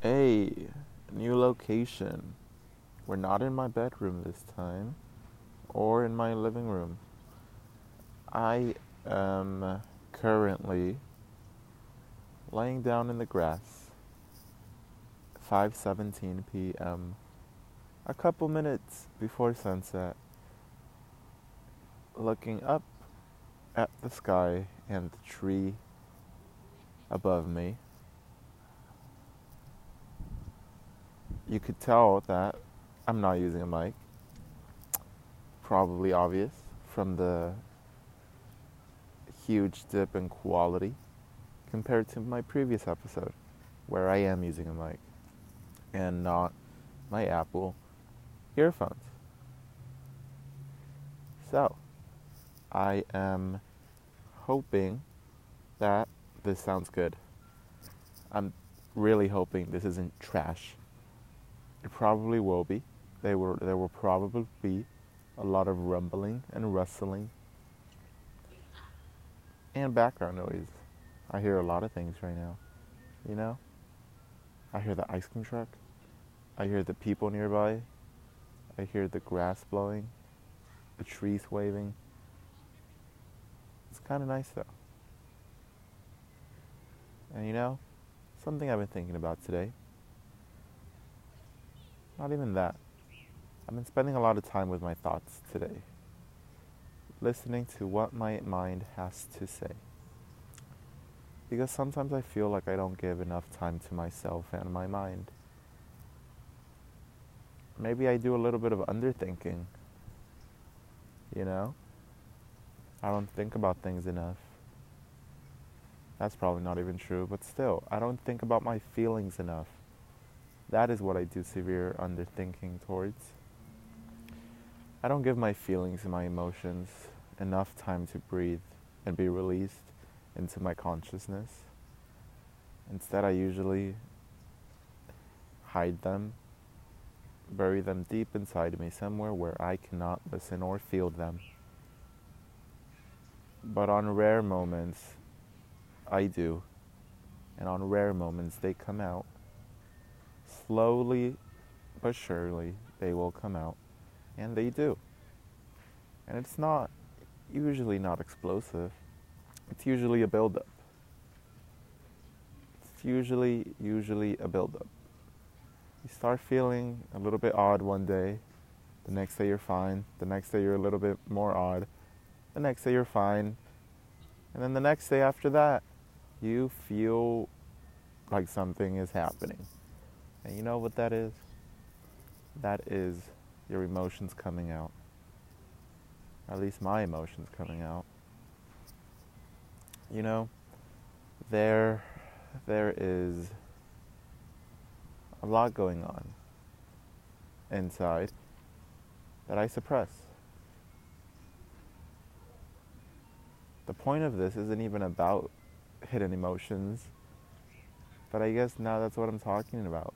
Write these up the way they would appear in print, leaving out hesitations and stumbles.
Hey, new location. We're not in my bedroom this time, or in my living room. I am currently laying down in the grass, 5:17 p.m., a couple minutes before sunset, looking up at the sky and the tree above me. You could tell that I'm not using a mic, probably obvious from the huge dip in quality compared to my previous episode where I am using a mic and not my Apple earphones. So, I am hoping that this sounds good. I'm really hoping this isn't trash. It probably will be. There will probably be a lot of rumbling and rustling and background noise. I hear a lot of things right now, you know? I hear the ice cream truck. I hear the people nearby. I hear the grass blowing, the trees waving. It's kind of nice, though. And you know, something I've been thinking about today. Not even that. I've been spending a lot of time with my thoughts today, listening to what my mind has to say. Because sometimes I feel like I don't give enough time to myself and my mind. Maybe I do a little bit of underthinking, you know? I don't think about things enough. That's probably not even true, but still, I don't think about my feelings enough. That is what I do severe underthinking towards. I don't give my feelings and my emotions enough time to breathe and be released into my consciousness. Instead, I usually hide them, bury them deep inside me somewhere where I cannot listen or feel them. But on rare moments, I do. And on rare moments, they come out. Slowly but surely, they will come out, and they do. And it's not usually not explosive. It's usually a buildup. It's usually a buildup. You start feeling a little bit odd one day. The next day you're fine. The next day you're a little bit more odd. The next day you're fine. And then the next day after that, you feel like something is happening. And you know what that is? That is your emotions coming out. At least my emotions coming out. You know, there is a lot going on inside that I suppress. The point of this isn't even about hidden emotions, but I guess now that's what I'm talking about.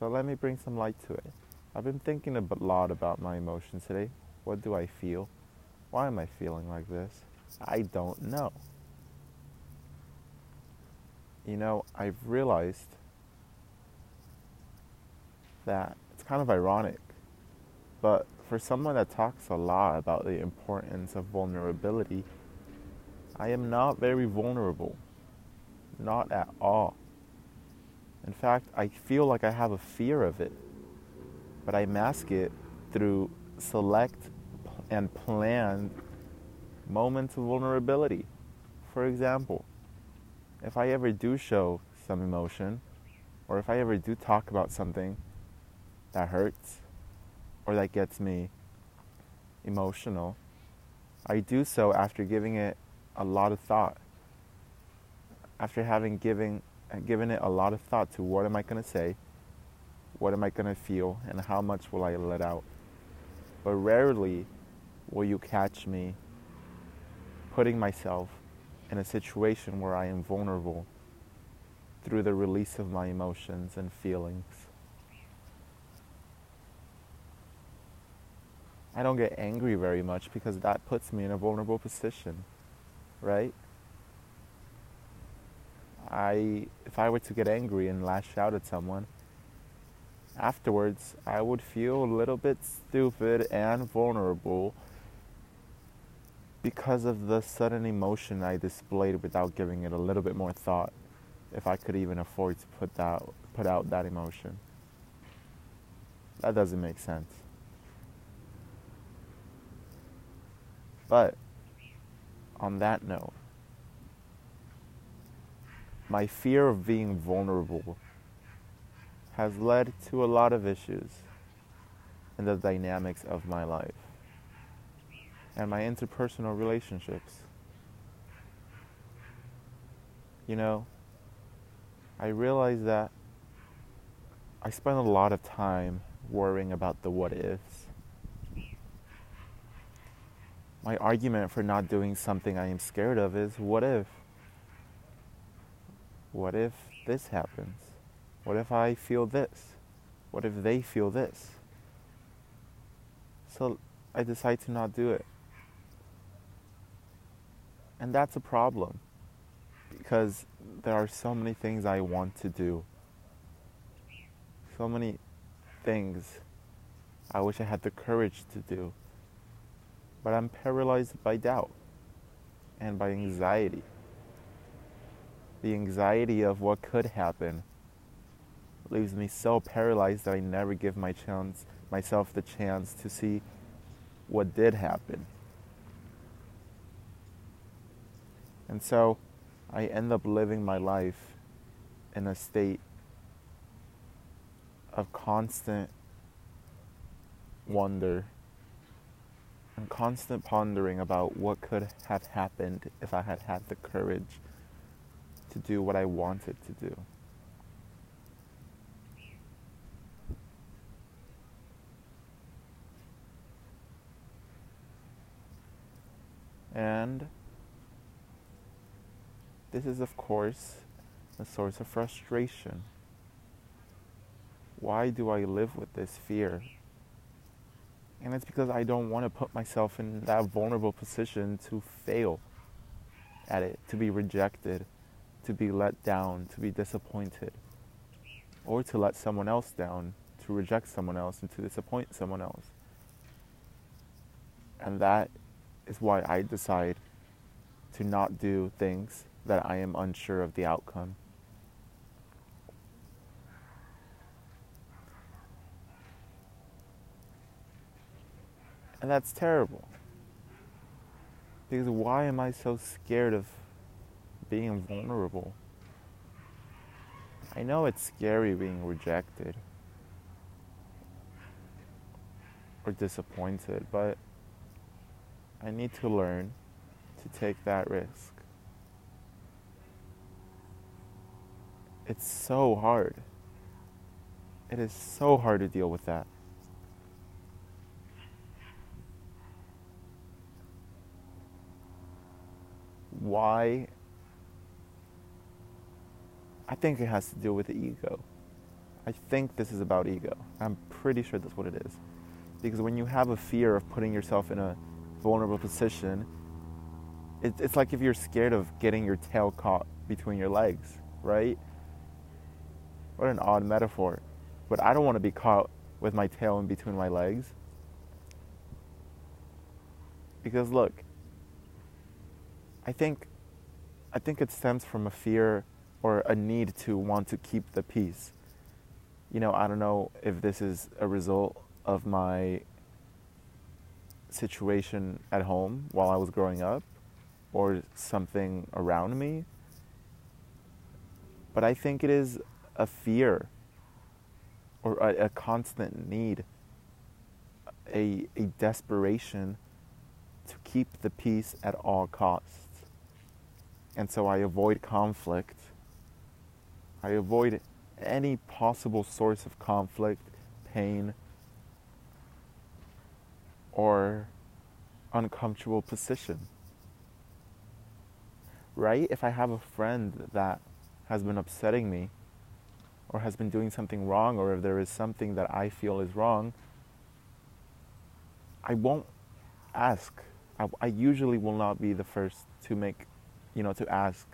So let me bring some light to it. I've been thinking a lot about my emotions today. What do I feel? Why am I feeling like this? I don't know. You know, I've realized that it's kind of ironic, but for someone that talks a lot about the importance of vulnerability, I am not very vulnerable. Not at all. In fact, I feel like I have a fear of it, but I mask it through select and planned moments of vulnerability. For example, if I ever do show some emotion, or if I ever do talk about something that hurts or that gets me emotional, I do so after giving it a lot of thought, after given it a lot of thought to what am I going to say, what am I going to feel, and how much will I let out. But rarely will you catch me putting myself in a situation where I am vulnerable through the release of my emotions and feelings. I don't get angry very much because that puts me in a vulnerable position, right? If I were to get angry and lash out at someone, afterwards I would feel a little bit stupid and vulnerable because of the sudden emotion I displayed without giving it a little bit more thought, if I could even afford to put out that emotion. That doesn't make sense. But on that note, my fear of being vulnerable has led to a lot of issues in the dynamics of my life and my interpersonal relationships. You know, I realized that I spent a lot of time worrying about the what ifs. My argument for not doing something I am scared of is, what if? What if this happens? What if I feel this? What if they feel this? So I decide to not do it. And that's a problem, because there are so many things I want to do. So many things I wish I had the courage to do. But I'm paralyzed by doubt and by anxiety. The anxiety of what could happen leaves me so paralyzed that I never give myself the chance to see what did happen. And so I end up living my life in a state of constant wonder and constant pondering about what could have happened if I had had the courage to do what I wanted to do. And this is, of course, a source of frustration. Why do I live with this fear? And it's because I don't want to put myself in that vulnerable position to fail at it, to be rejected, to be let down, to be disappointed, or to let someone else down, to reject someone else and to disappoint someone else. And that is why I decide to not do things that I am unsure of the outcome. And that's terrible. Because why am I so scared of being vulnerable? I know it's scary being rejected or disappointed, but I need to learn to take that risk. It's so hard. It is so hard to deal with that. Why? I think it has to do with the ego. I think this is about ego. I'm pretty sure that's what it is. Because when you have a fear of putting yourself in a vulnerable position, it's like if you're scared of getting your tail caught between your legs, right? What an odd metaphor. But I don't want to be caught with my tail in between my legs. Because look, I think it stems from a fear or a need to want to keep the peace. You know, I don't know if this is a result of my situation at home while I was growing up or something around me, but I think it is a fear or a constant need, a desperation to keep the peace at all costs. And so I avoid conflict. I avoid any possible source of conflict, pain, or uncomfortable position. Right? If I have a friend that has been upsetting me or has been doing something wrong, or if there is something that I feel is wrong, I won't ask. I usually will not be the first to ask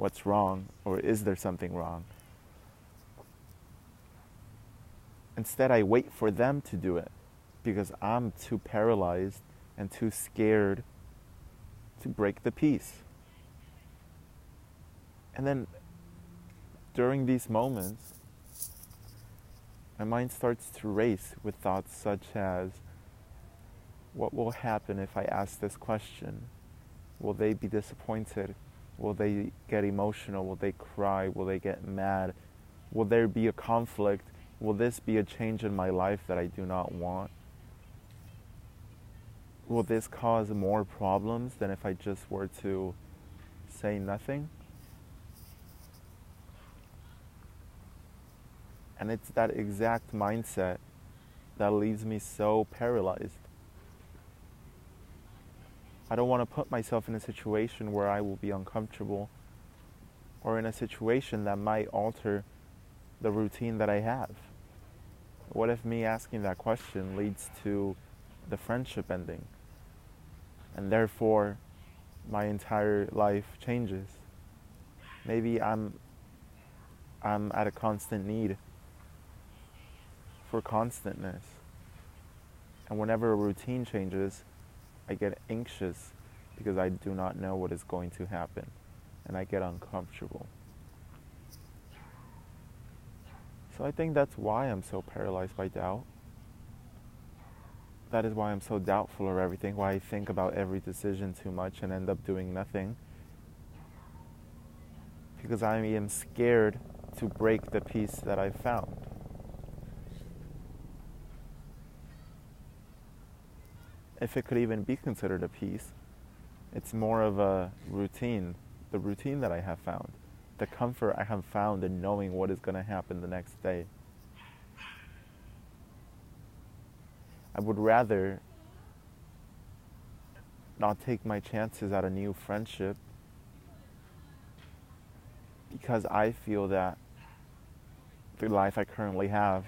what's wrong, or is there something wrong? Instead, I wait for them to do it because I'm too paralyzed and too scared to break the peace. And then during these moments, my mind starts to race with thoughts such as, what will happen if I ask this question? Will they be disappointed? Will they get emotional? Will they cry? Will they get mad? Will there be a conflict? Will this be a change in my life that I do not want? Will this cause more problems than if I just were to say nothing? And it's that exact mindset that leaves me so paralyzed. I don't want to put myself in a situation where I will be uncomfortable, or in a situation that might alter the routine that I have. What if me asking that question leads to the friendship ending, and therefore my entire life changes? Maybe I'm at a constant need for constantness, and whenever a routine changes, I get anxious because I do not know what is going to happen, and I get uncomfortable. So I think that's why I'm so paralyzed by doubt. That is why I'm so doubtful of everything, why I think about every decision too much and end up doing nothing. Because I am scared to break the peace that I found. If it could even be considered a peace, it's more of a routine, the routine that I have found, the comfort I have found in knowing what is going to happen the next day. I would rather not take my chances at a new friendship because I feel that the life I currently have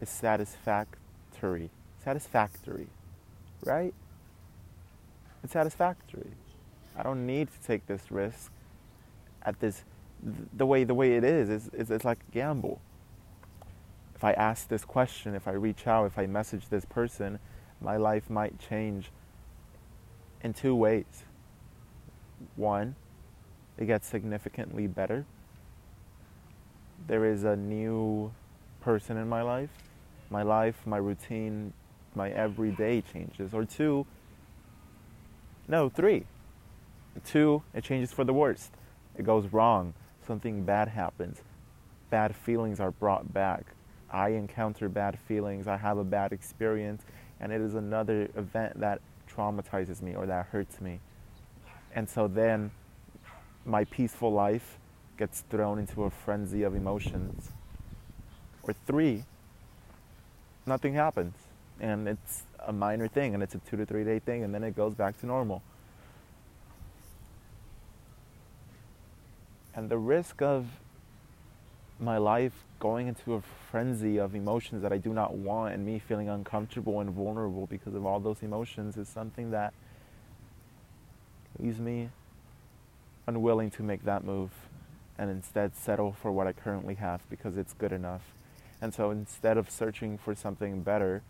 is satisfactory. Satisfactory, right? It's satisfactory. I don't need to take this risk at this. The way it is it's like a gamble. If I ask this question, if I reach out, if I message this person, my life might change in two ways. One, it gets significantly better. There is a new person in my life. My life, my routine, my everyday changes. Or three, it changes for the worst. It goes wrong. Something bad happens. Bad feelings are brought back. I encounter bad feelings. I have a bad experience. And it is another event that traumatizes me or that hurts me. And so then my peaceful life gets thrown into a frenzy of emotions. Or three, nothing happens, and it's a minor thing, and it's a 2 to 3 day thing, and then it goes back to normal. And the risk of my life going into a frenzy of emotions that I do not want, and me feeling uncomfortable and vulnerable because of all those emotions, is something that leaves me unwilling to make that move and instead settle for what I currently have because it's good enough. And so instead of searching for something better,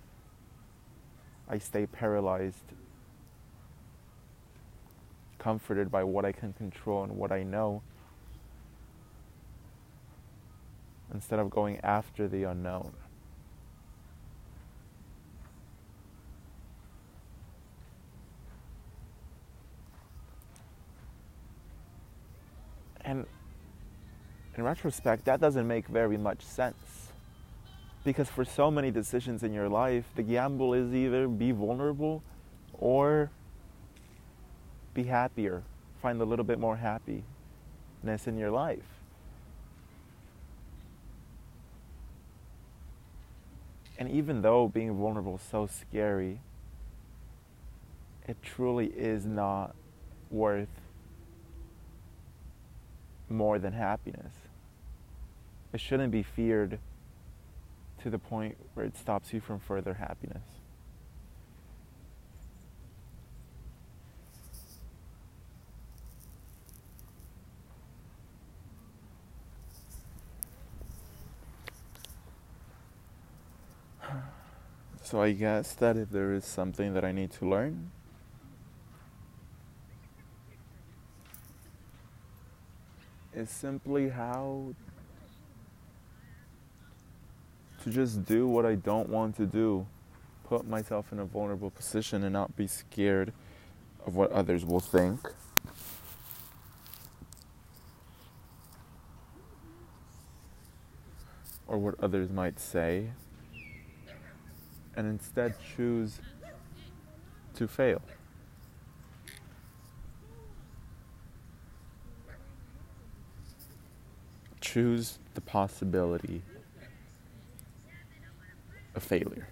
I stay paralyzed, comforted by what I can control and what I know, instead of going after the unknown. And in retrospect, that doesn't make very much sense. Because for so many decisions in your life, the gamble is either be vulnerable or be happier, find a little bit more happiness in your life. And even though being vulnerable is so scary, it truly is not worth more than happiness. It shouldn't be feared to the point where it stops you from further happiness. So I guess that if there is something that I need to learn, it's simply how to just do what I don't want to do, put myself in a vulnerable position and not be scared of what others will think. Or what others might say, and instead choose to fail. Choose the possibility of failure.